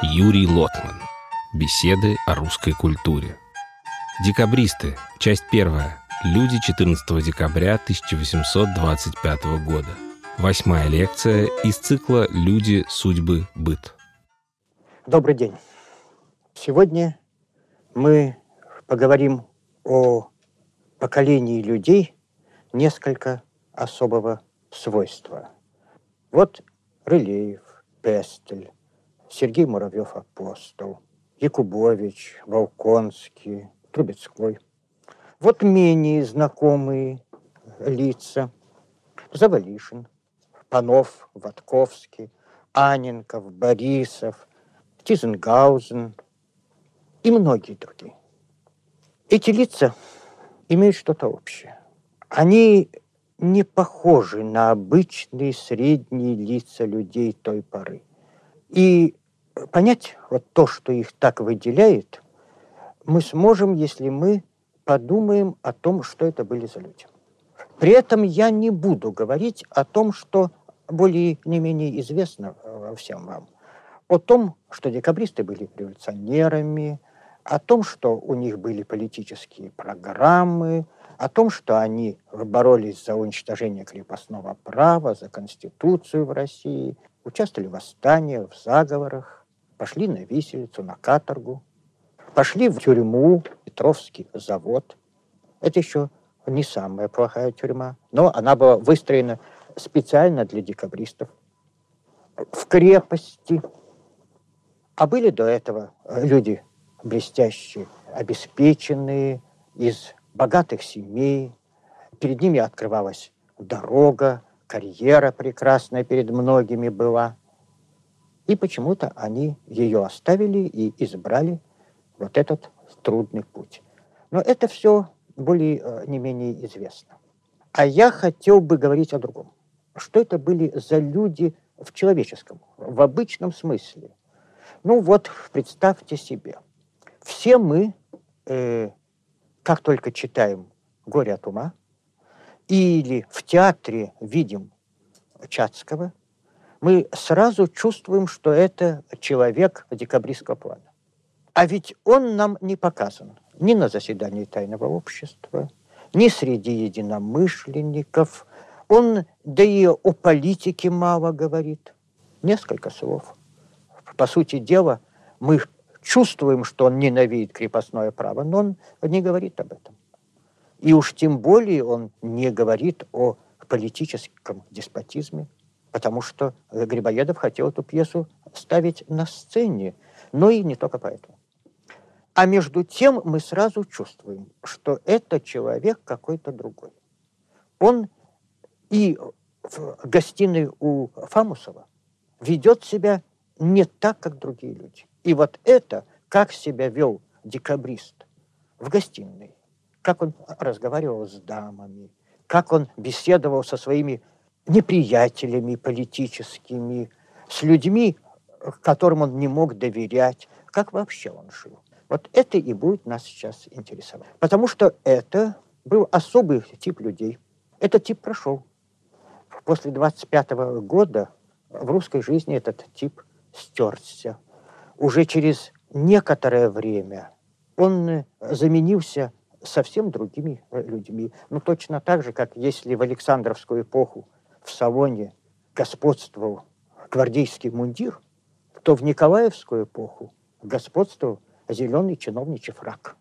Юрий Лотман. Беседы о русской культуре. Декабристы. Часть 1. Люди 14 декабря 1825 года. 8-я лекция из цикла «Люди. Судьбы. Быт». Добрый день. Сегодня мы поговорим о поколении людей несколько особого свойства. Вот Рылеев, Пестель, Сергей Муравьев-Апостол, Якубович, Волконский, Трубецкой. Вот менее знакомые лица: Завалишин, Панов, Ватковский, Аненков, Борисов, Тизенгаузен и многие другие. Эти лица имеют что-то общее. Они не похожи на обычные средние лица людей той поры. И понять вот то, что их так выделяет, мы сможем, если мы подумаем о том, что это были за люди. При этом я не буду говорить о том, что более не менее известно всем вам. О том, что декабристы были революционерами, о том, что у них были политические программы, о том, что они боролись за уничтожение крепостного права, за конституцию в России, участвовали в восстаниях, в заговорах, пошли на виселицу, на каторгу, пошли в тюрьму, Петровский завод. Это еще не самая плохая тюрьма, но она была выстроена специально для декабристов. В крепости. А были до этого люди блестящие, обеспеченные, из богатых семей. Перед ними открывалась дорога, карьера прекрасная перед многими была. И почему-то они ее оставили и избрали вот этот трудный путь. Но это все более не менее известно. А я хотел бы говорить о другом. Что это были за люди в человеческом, в обычном смысле? Ну вот, представьте себе. Все мы, как только читаем «Горе от ума» или в театре видим Чацкого, мы сразу чувствуем, что это человек декабристского плана. А ведь он нам не показан ни на заседании тайного общества, ни среди единомышленников. Он, да и о политике мало говорит. Несколько слов. По сути дела, мы чувствуем, что он ненавидит крепостное право, но он не говорит об этом. И уж тем более он не говорит о политическом деспотизме, потому что Грибоедов хотел эту пьесу ставить на сцене, но и не только поэтому. А между тем мы сразу чувствуем, что это человек какой-то другой. Он и в гостиной у Фамусова ведет себя не так, как другие люди. И вот это, как себя вел декабрист в гостиной, как он разговаривал с дамами, как он беседовал со своими неприятелями политическими, с людьми, которым он не мог доверять, как вообще он жил. Вот это и будет нас сейчас интересовать. Потому что это был особый тип людей. Этот тип прошел. После 25 года в русской жизни этот тип стерся. Уже через некоторое время он заменился совсем другими людьми. Ну, точно так же, как если в Александровскую эпоху в Салоне господствовал гвардейский мундир, то в Николаевскую эпоху господствовал зеленый чиновничий фрак.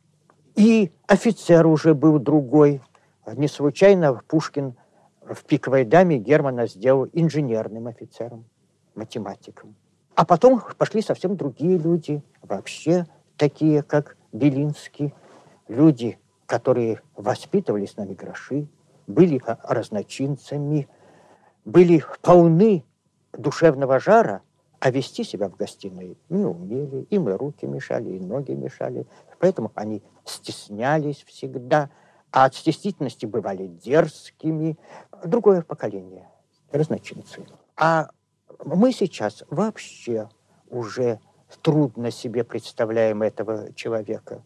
И офицер уже был другой. Не случайно Пушкин в «Пиковой даме» Германа сделал инженерным офицером, математиком. А потом пошли совсем другие люди, вообще такие, как Белинский. Люди, которые воспитывались на миграши, были разночинцами, были полны душевного жара, а вести себя в гостиной не умели. Им и руки мешали, и ноги мешали. Поэтому они стеснялись всегда, а от стеснительности бывали дерзкими. Другое поколение, разночинцы. А мы сейчас вообще уже трудно себе представляем этого человека.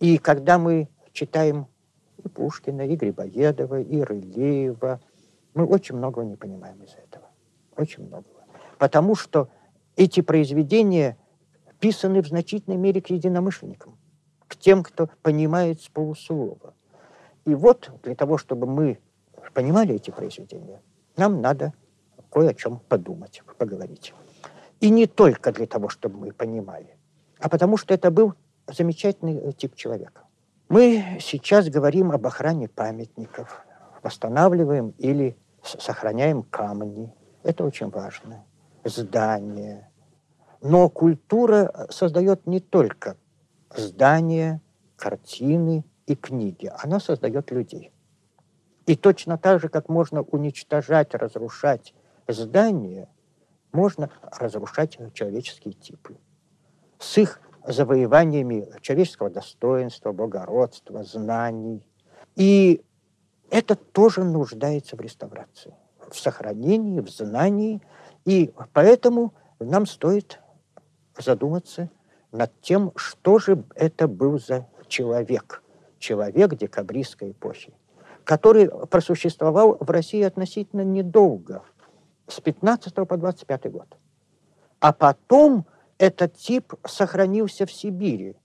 И когда мы читаем и Пушкина, и Грибоедова, и Рылеева, мы очень многого не понимаем из этого. Очень многого. Потому что эти произведения писаны в значительной мере к единомышленникам, к тем, кто понимает с полуслова. И вот для того, чтобы мы понимали эти произведения, нам надо кое о чем подумать, поговорить. И не только для того, чтобы мы понимали, а потому что это был замечательный тип человека. Мы сейчас говорим об охране памятников, восстанавливаем или сохраняем камни. Это очень важно. Здания. Но культура создает не только здания, картины и книги. Она создает людей. И точно так же, как можно уничтожать, разрушать здания, можно разрушать человеческие типы. С их завоеваниями человеческого достоинства, благородства, знаний. И это тоже нуждается в реставрации, в сохранении, в знании. И поэтому нам стоит задуматься над тем, что же это был за человек, человек декабристской эпохи, который просуществовал в России относительно недолго, с 15 по 25 год. А потом этот тип сохранился в Сибири,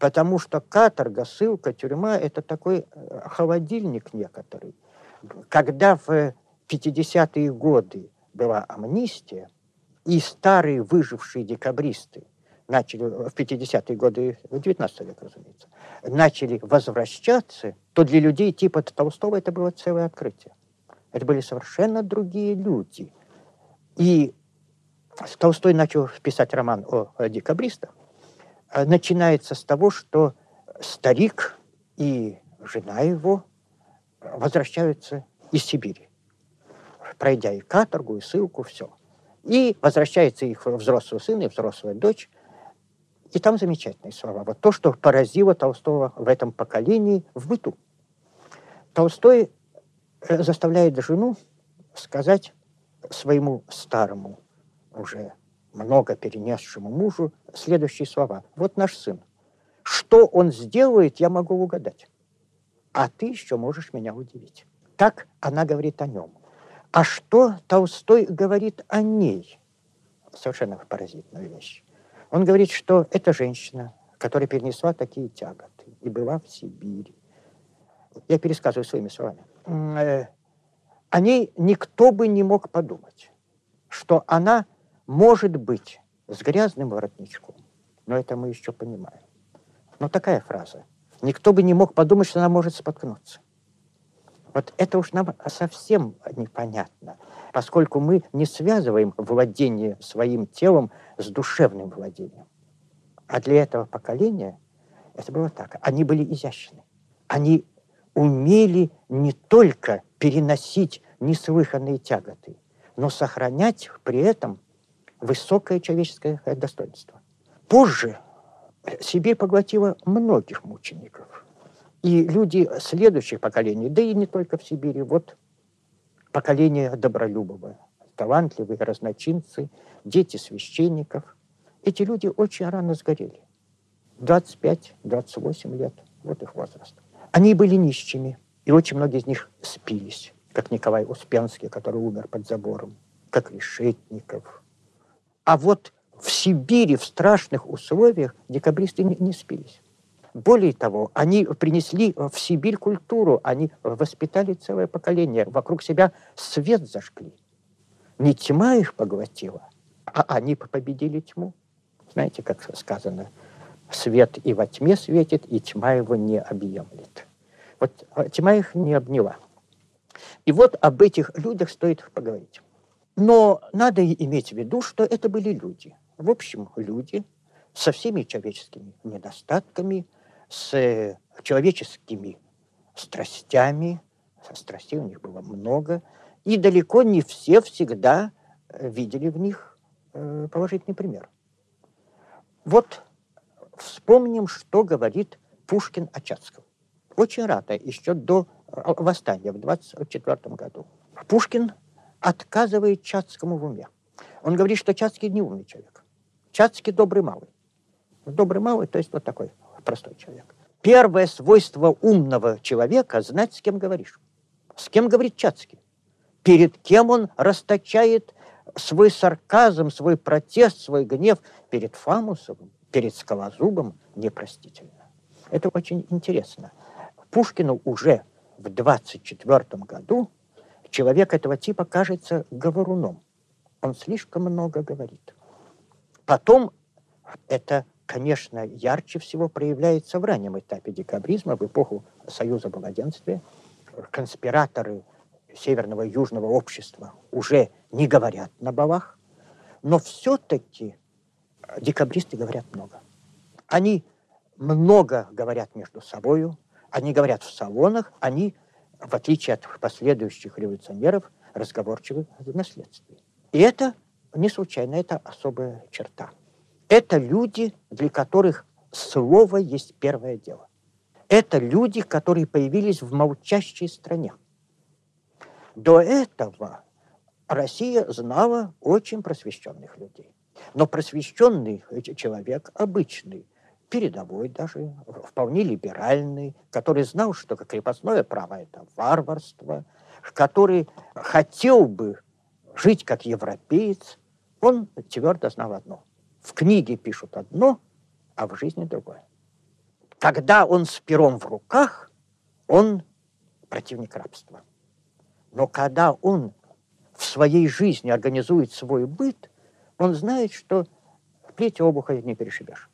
потому что каторга, ссылка, тюрьма – это такой холодильник некоторый. Когда в 50-е годы была амнистия, и старые выжившие декабристы начали, в 50-е годы 19 века, разумеется, начали возвращаться, то для людей типа Толстого это было целое открытие. Это были совершенно другие люди. И Толстой начал писать роман о декабристах. Начинается с того, что старик и жена его возвращаются из Сибири, пройдя и каторгу, и ссылку, все. И возвращается их взрослый сын и взрослая дочь. И там замечательные слова. Вот то, что поразило Толстого в этом поколении в быту. Толстой заставляет жену сказать своему старому, уже много перенесшему мужу, следующие слова. Вот наш сын. Что он сделает, я могу угадать. А ты еще можешь меня удивить. Так она говорит о нем. А что Толстой говорит о ней? Совершенно паразитная вещь. Он говорит, что это женщина, которая перенесла такие тяготы и была в Сибири. Я пересказываю своими словами. О ней никто бы не мог подумать, что она может быть с грязным воротничком. Но это мы еще понимаем. Но такая фраза. Никто бы не мог подумать, что она может споткнуться. Вот это уж нам совсем непонятно, поскольку мы не связываем владение своим телом с душевным владением. А для этого поколения это было так. Они были изящны. Они умели не только переносить неслыханные тяготы, но сохранять при этом высокое человеческое достоинство. Позже Сибирь поглотила многих мучеников. И люди следующих поколений, да и не только в Сибири, вот поколение Добролюбова, талантливые разночинцы, дети священников. Эти люди очень рано сгорели. 25-28 лет, вот их возраст. Они были нищими, и очень многие из них спились, как Николай Успенский, который умер под забором, как Решетников. А вот в Сибири, в страшных условиях, декабристы не спились. Более того, они принесли в Сибирь культуру, они воспитали целое поколение, вокруг себя свет зажгли. Не тьма их поглотила, а они победили тьму. Знаете, как сказано, свет и во тьме светит, и тьма его не объемлет. Вот тьма их не обняла. И вот об этих людях стоит поговорить. Но надо иметь в виду, что это были люди. В общем, люди со всеми человеческими недостатками, с человеческими страстями. Страстей у них было много. И далеко не все всегда видели в них положительный пример. Вот вспомним, что говорит Пушкин о Чацком. Очень рано, еще до восстания в 1924 году. Пушкин отказывает Чацкому в уме. Он говорит, что Чацкий не умный человек. Чацкий добрый малый. Добрый малый, то есть вот такой простой человек. Первое свойство умного человека – знать, с кем говоришь. С кем говорит Чацкий. Перед кем он расточает свой сарказм, свой протест, свой гнев перед Фамусовым, перед Скалозубом непростительно. Это очень интересно. Пушкину уже в 1924 году человек этого типа кажется говоруном. Он слишком много говорит. Потом это, конечно, ярче всего проявляется в раннем этапе декабризма, в эпоху Союза благоденствия. Конспираторы Северного и Южного общества уже не говорят на балах, но все-таки декабристы говорят много. Они много говорят между собою, они говорят в салонах, они, в отличие от последующих революционеров, разговорчивы в наследстве. И это не случайно, это особая черта. Это люди, для которых слово есть первое дело. Это люди, которые появились в молчащей стране. До этого Россия знала очень просвещенных людей. Но просвещенный человек обычный, передовой даже, вполне либеральный, который знал, что крепостное право – это варварство, который хотел бы жить как европеец, он твердо знал одно. В книге пишут одно, а в жизни другое. Когда он с пером в руках, он противник рабства. Но когда он в своей жизни организует свой быт, он знает, что плеть обуха не перешибешь.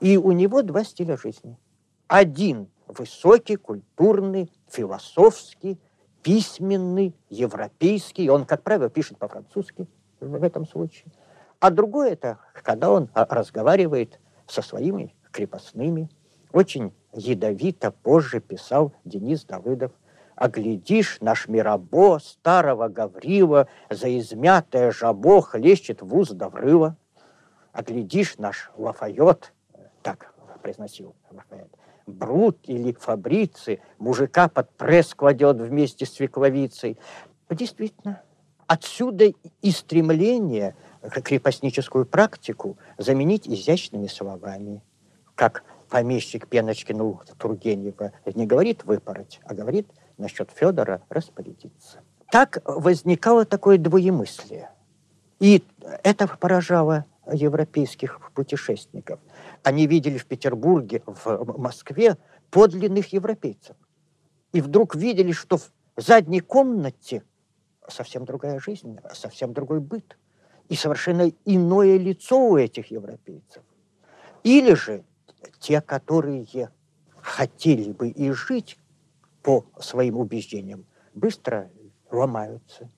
И у него два стиля жизни. Один высокий, культурный, философский, письменный, европейский. Он, как правило, пишет по-французски в этом случае. А другой это, когда он разговаривает со своими крепостными. Очень ядовито позже писал Денис Давыдов. «А глядишь, наш Мирабо, старого Гаврила, за измятое жабо хлещет в уст да в рыло. А глядишь, наш Лафайот», так произносил Лафайет, «Брут или Фабрици мужика под пресс кладет вместе с свекловицей». Действительно, отсюда и стремление крепостническую практику заменить изящными словами, как помещик Пеночкин у Тургенева не говорит «выпороть», а говорит насчет Федора «распорядиться». Так возникало такое двоемыслие. И это поражало европейских путешественников. Они видели в Петербурге, в Москве подлинных европейцев. И вдруг видели, что в задней комнате совсем другая жизнь, совсем другой быт. И совершенно иное лицо у этих европейцев. Или же те, которые хотели бы и жить по своим убеждениям, быстро ломаются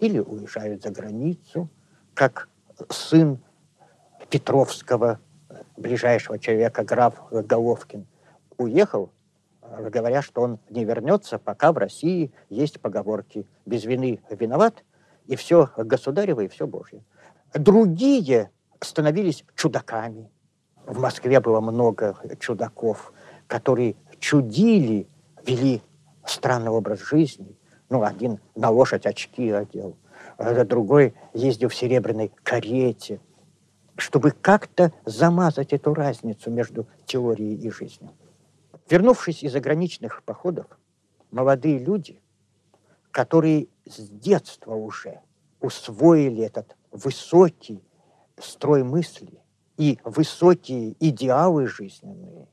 или уезжают за границу, как сын Петровского, ближайшего человека, граф Головкин, уехал, говоря, что он не вернется, пока в России есть поговорки «без вины виноват», и все государево, и все Божье. Другие становились чудаками. В Москве было много чудаков, которые чудили, вели странный образ жизни. Ну, один на лошадь очки одел, а другой ездил в серебряной карете, чтобы как-то замазать эту разницу между теорией и жизнью. Вернувшись из заграничных походов, молодые люди, которые с детства уже усвоили этот высокий строй мысли и высокие идеалы жизненные,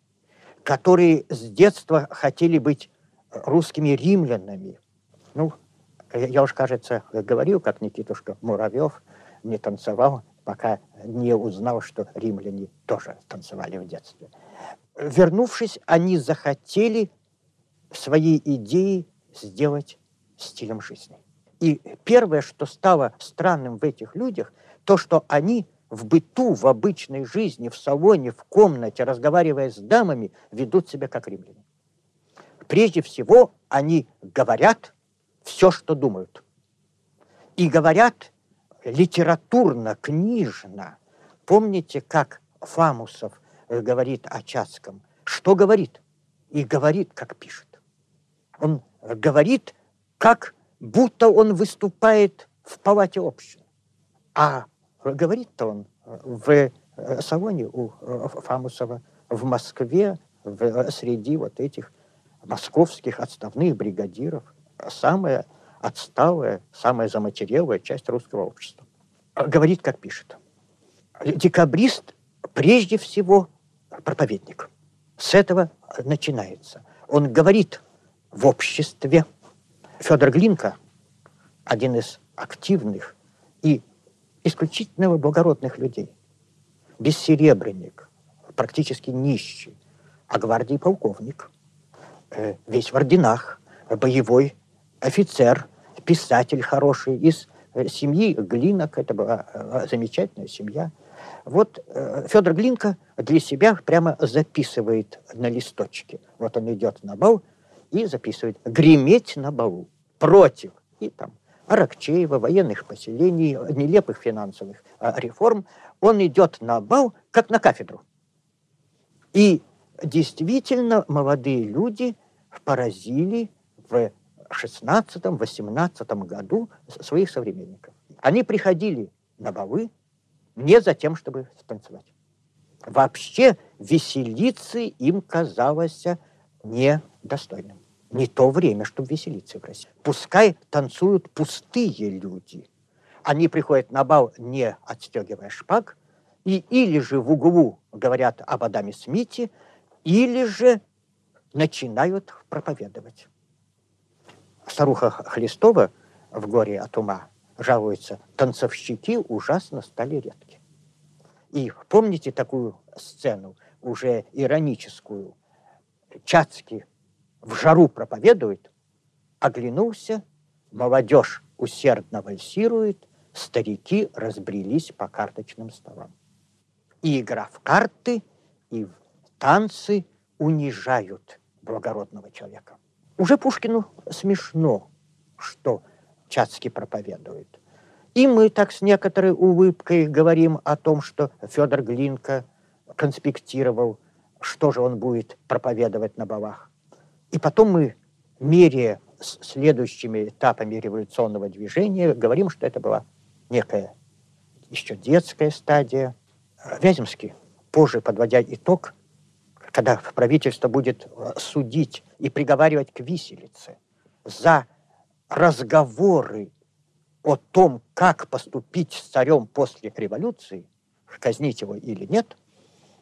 которые с детства хотели быть русскими римлянами. Ну, я уж, кажется, говорил, как Никитушка Муравьев не танцевал, пока не узнал, что римляне тоже танцевали в детстве. Вернувшись, они захотели свои идеи сделать стилем жизни. И первое, что стало странным в этих людях, то, что они в быту, в обычной жизни, в салоне, в комнате, разговаривая с дамами, ведут себя как римляне. Прежде всего, они говорят все, что думают. И говорят литературно, книжно. Помните, как Фамусов говорит о Чацком? Что говорит? И говорит, как пишет. Он говорит, как будто он выступает в палате общин. А говорит-то он в салоне у Фамусова, в Москве, среди вот этих московских отставных бригадиров. Самое отсталая, самая заматерелая часть русского общества. Говорит, как пишет. Декабрист прежде всего проповедник. С этого начинается. Он говорит в обществе. Федор Глинка, один из активных и исключительно благородных людей, бессеребренник, практически нищий, а гвардии полковник, весь в орденах, боевой офицер, писатель хороший из семьи Глинок. Это была замечательная семья. Вот Федор Глинка для себя прямо записывает на листочке. Вот он идет на бал и записывает «греметь на балу против» и там Аракчеева, военных поселений, нелепых финансовых реформ. Он идет на бал как на кафедру. И действительно молодые люди поразили в 16-18 году своих современников. Они приходили на балы не за тем, чтобы станцевать. Вообще веселиться им казалось недостойным. Не то время, чтобы веселиться в России. Пускай танцуют пустые люди. Они приходят на бал, не отстегивая шпаг, и или же в углу говорят об Адаме Смите, или же начинают проповедовать. Старуха Хлестова в «Горе от ума» жалуется, танцовщики ужасно стали редки. И помните такую сцену, уже ироническую? Чацкий в жару проповедует, оглянулся, молодежь усердно вальсирует, старики разбрелись по карточным столам. И игра в карты, и в танцы унижают благородного человека. Уже Пушкину смешно, что Чацкий проповедует. И мы так с некоторой улыбкой говорим о том, что Федор Глинка конспектировал, что же он будет проповедовать на балах. И потом мы, меряя следующими этапами революционного движения, говорим, что это была некая еще детская стадия. Вяземский, позже подводя итог, когда правительство будет судить и приговаривать к виселице за разговоры о том, как поступить с царем после революции, казнить его или нет,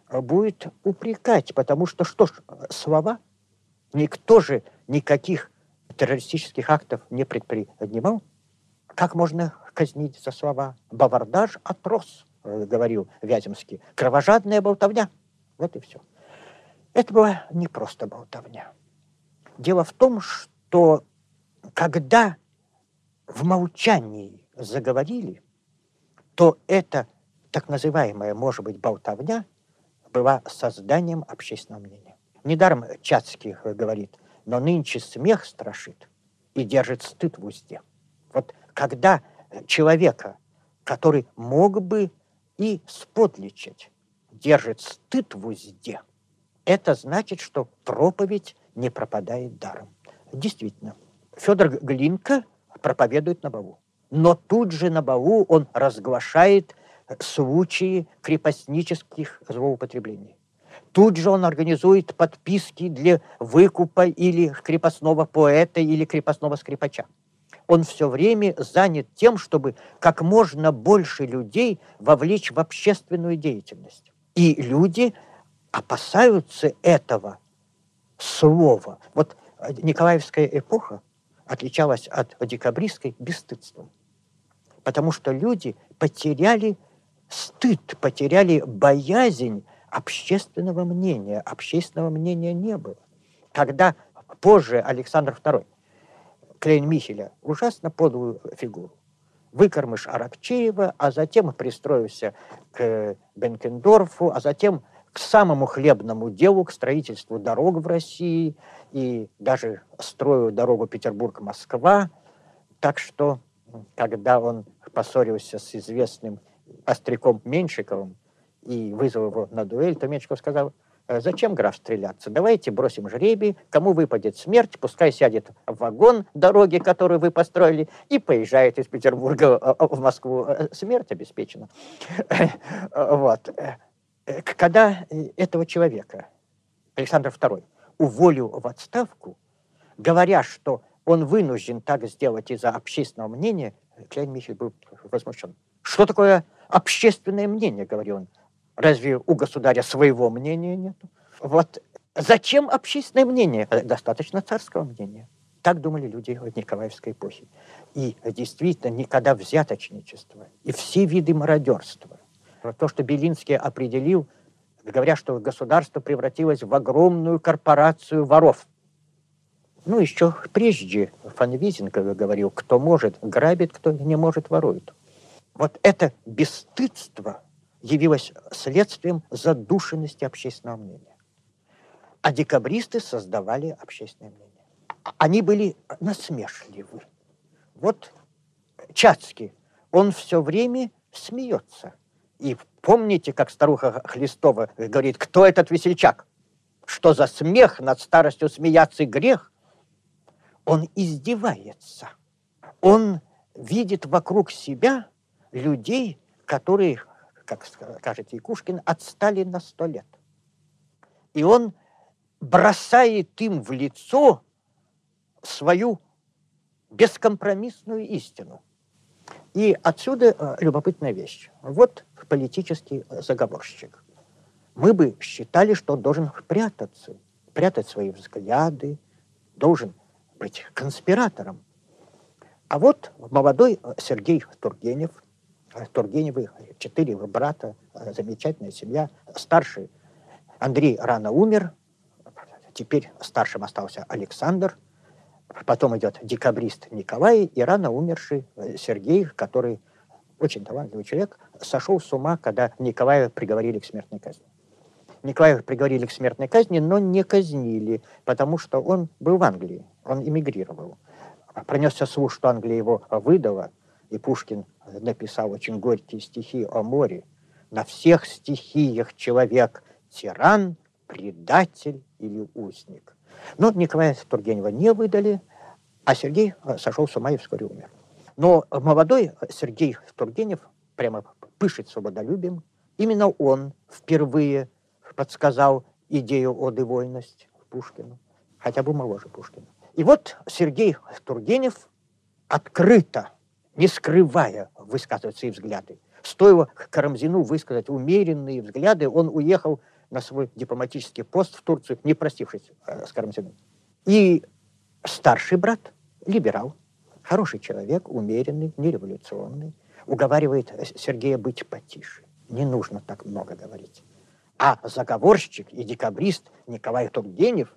будет упрекать, потому что что ж, слова, никто же никаких террористических актов не предпринимал. Как можно казнить за слова? Бавардаж отрос, говорил Вяземский, кровожадная болтовня. Вот и все. Это была не просто болтовня. Дело в том, что когда в молчании заговорили, то эта так называемая, может быть, болтовня была созданием общественного мнения. Недаром Чацкий говорит, но нынче смех страшит и держит стыд в узде. Вот когда человека, который мог бы и сподличить, держит стыд в узде, это значит, что проповедь не пропадает даром. Действительно, Федор Глинка проповедует на балу. Но тут же на балу он разглашает случаи крепостнических злоупотреблений. Тут же он организует подписки для выкупа или крепостного поэта, или крепостного скрипача. Он все время занят тем, чтобы как можно больше людей вовлечь в общественную деятельность. И люди опасаются этого слова. Вот николаевская эпоха отличалась от декабристской бесстыдством, потому что люди потеряли стыд, потеряли боязнь общественного мнения. Общественного мнения не было. Когда позже Александр II Клейн-Михеля, ужасно подлую фигуру, выкормыш Аракчеева, а затем пристроился к Бенкендорфу, а затем к самому хлебному делу, к строительству дорог в России, и даже строю дорогу Петербург-Москва. Так что, когда он поссорился с известным остряком Меньшиковым и вызвал его на дуэль, то Меньшиков сказал, зачем, граф, стреляться? Давайте бросим жребий, кому выпадет смерть, пускай сядет в вагон дороги, которую вы построили, и поезжает из Петербурга в Москву. Смерть обеспечена. Вот. Когда этого человека, Александр II, уволил в отставку, говоря, что он вынужден так сделать из-за общественного мнения, Клейн-Михель был возмущен. Что такое общественное мнение, говорил он. Разве у государя своего мнения нет? Вот зачем общественное мнение? Достаточно царского мнения. Так думали люди Николаевской эпохи. И действительно, никогда взяточничество и все виды мародерства. То, что Белинский определил, говоря, что государство превратилось в огромную корпорацию воров. Ну, еще прежде фон Визенков говорил, кто может грабит, кто не может ворует. Вот это бесстыдство явилось следствием задушенности общественного мнения. А декабристы создавали общественное мнение. Они были насмешливы. Вот Чацкий, он все время смеется. И помните, как старуха Хлестова говорит, кто этот весельчак? Что за смех, над старостью смеяться грех? Он издевается. Он видит вокруг себя людей, которые, как скажет Якушкин, отстали на 100 лет. И он бросает им в лицо свою бескомпромиссную истину. И отсюда любопытная вещь. Вот политический заговорщик. Мы бы считали, что он должен прятаться, прятать свои взгляды, должен быть конспиратором. А вот молодой Сергей Тургенев, Тургеневы 4 брата, замечательная семья, старший Андрей рано умер, теперь старшим остался Александр, потом идет декабрист Николай и рано умерший Сергей, который очень талантливый человек, сошел с ума, когда Николая приговорили к смертной казни. Николая приговорили к смертной казни, но не казнили, потому что он был в Англии, он эмигрировал. Пронесся слух, что Англия его выдала, и Пушкин написал очень горькие стихи о море. «На всех стихиях человек тиран, предатель или узник». Но Николая Тургенева не выдали, а Сергей сошел с ума и вскоре умер. Но молодой Сергей Тургенев прямо пышет свободолюбием. Именно он впервые подсказал идею «Од и вольность» Пушкину, хотя бы моложе Пушкина. И вот Сергей Тургенев открыто, не скрывая, высказывает свои взгляды. Стоило Карамзину высказать умеренные взгляды, он уехал на свой дипломатический пост в Турцию, не простившись с Карамзиным. И старший брат, либерал, хороший человек, умеренный, нереволюционный, уговаривает Сергея быть потише. Не нужно так много говорить. А заговорщик и декабрист Николай Тургенев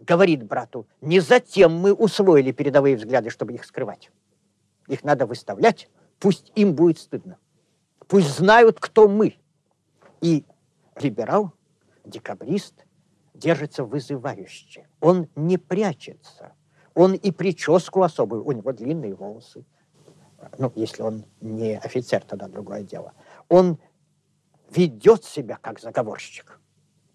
говорит брату, не затем мы усвоили передовые взгляды, чтобы их скрывать. Их надо выставлять, пусть им будет стыдно. Пусть знают, кто мы. И либерал, декабрист держится вызывающе. Он не прячется. Он и прическу особую, у него длинные волосы. Ну, если он не офицер, тогда другое дело. Он ведет себя как заговорщик.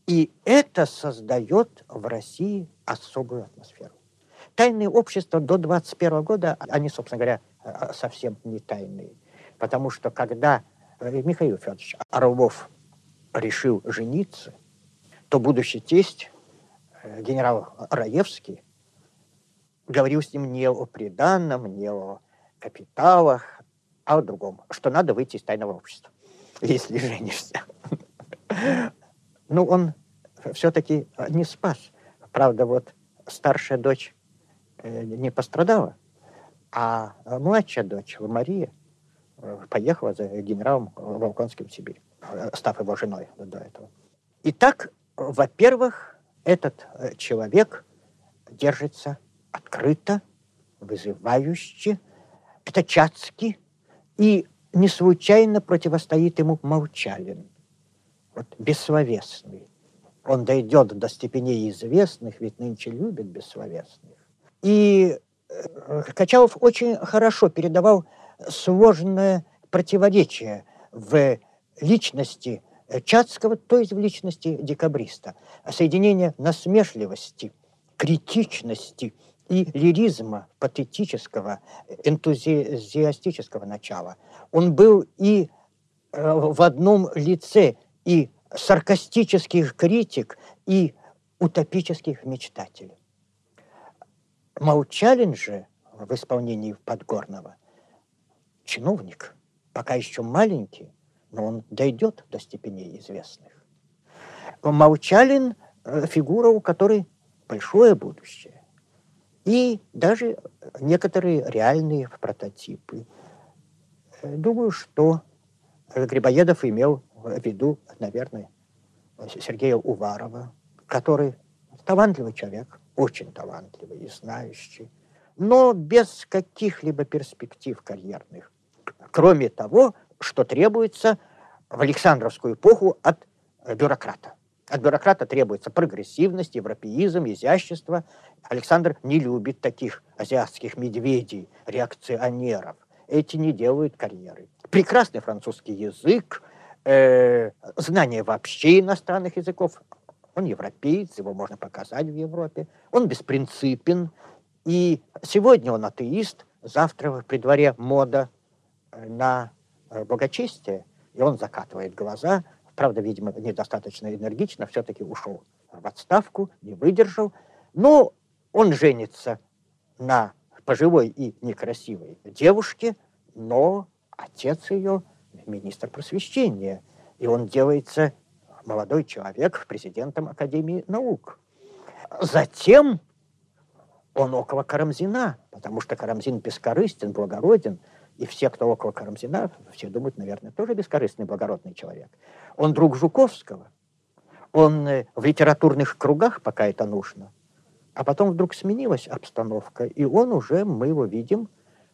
И это создает в России особую атмосферу. Тайные общества до 1921 года, они, собственно говоря, совсем не тайные. Потому что когда Михаил Федорович Орлов решил жениться, то будущий тесть, генерал Раевский, говорил с ним не о приданом, не о капиталах, а о другом, что надо выйти из тайного общества, если женишься. Ну, он все-таки не спас. Правда, вот старшая дочь не пострадала, а младшая дочь, Мария, поехала за генералом Волконским в Сибирь, став его женой до этого. Итак, во-первых, этот человек держится открыто, вызывающе, это Чацкий, и не случайно противостоит ему Молчалин, вот, бессловесный. Он дойдет до степени известных, ведь нынче любят бессловесных. И Качалов очень хорошо передавал сложное противоречие в личности Чацкого, то есть в личности декабриста. Соединение насмешливости, критичности и лиризма, патетического, энтузиастического начала. Он был и в одном лице и саркастический критик, и утопический мечтатель. Молчалин же в исполнении Подгорного чиновник, пока еще маленький, но он дойдет до степеней известных. Молчалин – фигура, у которой большое будущее. И даже некоторые реальные прототипы. Думаю, что Грибоедов имел в виду, наверное, Сергея Уварова, который талантливый человек, очень талантливый и знающий, но без каких-либо перспектив карьерных. Кроме того, что требуется в Александровскую эпоху от бюрократа. От бюрократа требуется прогрессивность, европеизм, изящество. Александр не любит таких азиатских медведей, реакционеров. Эти не делают карьеры. Прекрасный французский язык, знание вообще иностранных языков. Он европеец, его можно показать в Европе. Он беспринципен. И сегодня он атеист, завтра при дворе мода на благочестие, и он закатывает глаза. Правда, видимо, недостаточно энергично, все-таки ушел в отставку, не выдержал. Но он женится на пожилой и некрасивой девушке, но отец ее министр просвещения, и он делается молодой человек президентом Академии наук. Затем он около Карамзина, потому что Карамзин бескорыстен, благороден, и все, кто около Карамзина, все думают, наверное, тоже бескорыстный, благородный человек. Он друг Жуковского, он в литературных кругах, пока это нужно. А потом вдруг сменилась обстановка, и он уже, мы его видим,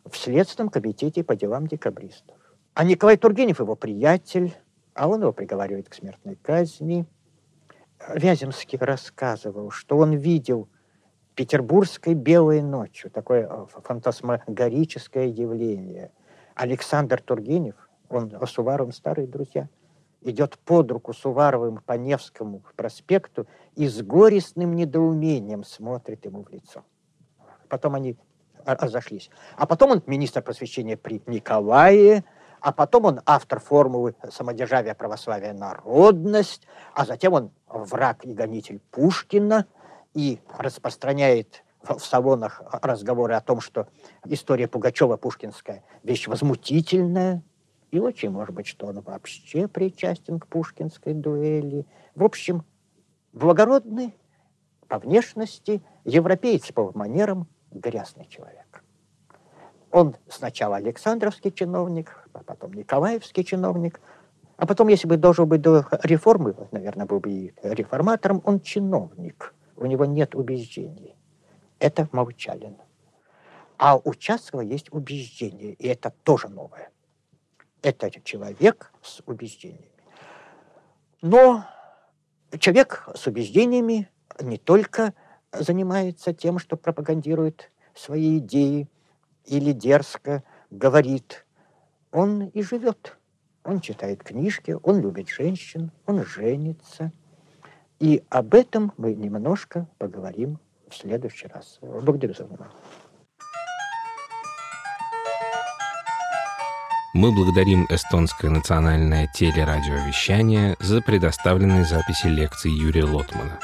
в Следственном комитете по делам декабристов. А Николай Тургенев его приятель, а он его приговаривает к смертной казни. Вяземский рассказывал, что он видел петербургской белой ночью, такое фантасмагорическое явление. Александр Тургенев, он с Уваровым старые друзья, идет под руку с Уваровым по Невскому проспекту и с горестным недоумением смотрит ему в лицо. Потом они разошлись. А потом он министр просвещения при Николае, а потом он автор формулы самодержавия, православия, народность, а затем он враг и гонитель Пушкина, и распространяет в салонах разговоры о том, что история Пугачева пушкинская вещь возмутительная, и очень может быть, что он вообще причастен к пушкинской дуэли. В общем, благородный по внешности, европеец по манерам, грязный человек. Он сначала александровский чиновник, а потом николаевский чиновник, а потом, если бы должен быть до реформы, наверное, был бы и реформатором, он чиновник. У него нет убеждений. Это Молчалин. А у Чацкого есть убеждения, и это тоже новое. Это человек с убеждениями. Но человек с убеждениями не только занимается тем, что пропагандирует свои идеи или дерзко говорит. Он и живет. Он читает книжки, он любит женщин, он женится. И об этом мы немножко поговорим в следующий раз. Благодарю за внимание. Мы благодарим Эстонское национальное телерадиовещание за предоставленные записи лекций Юрия Лотмана.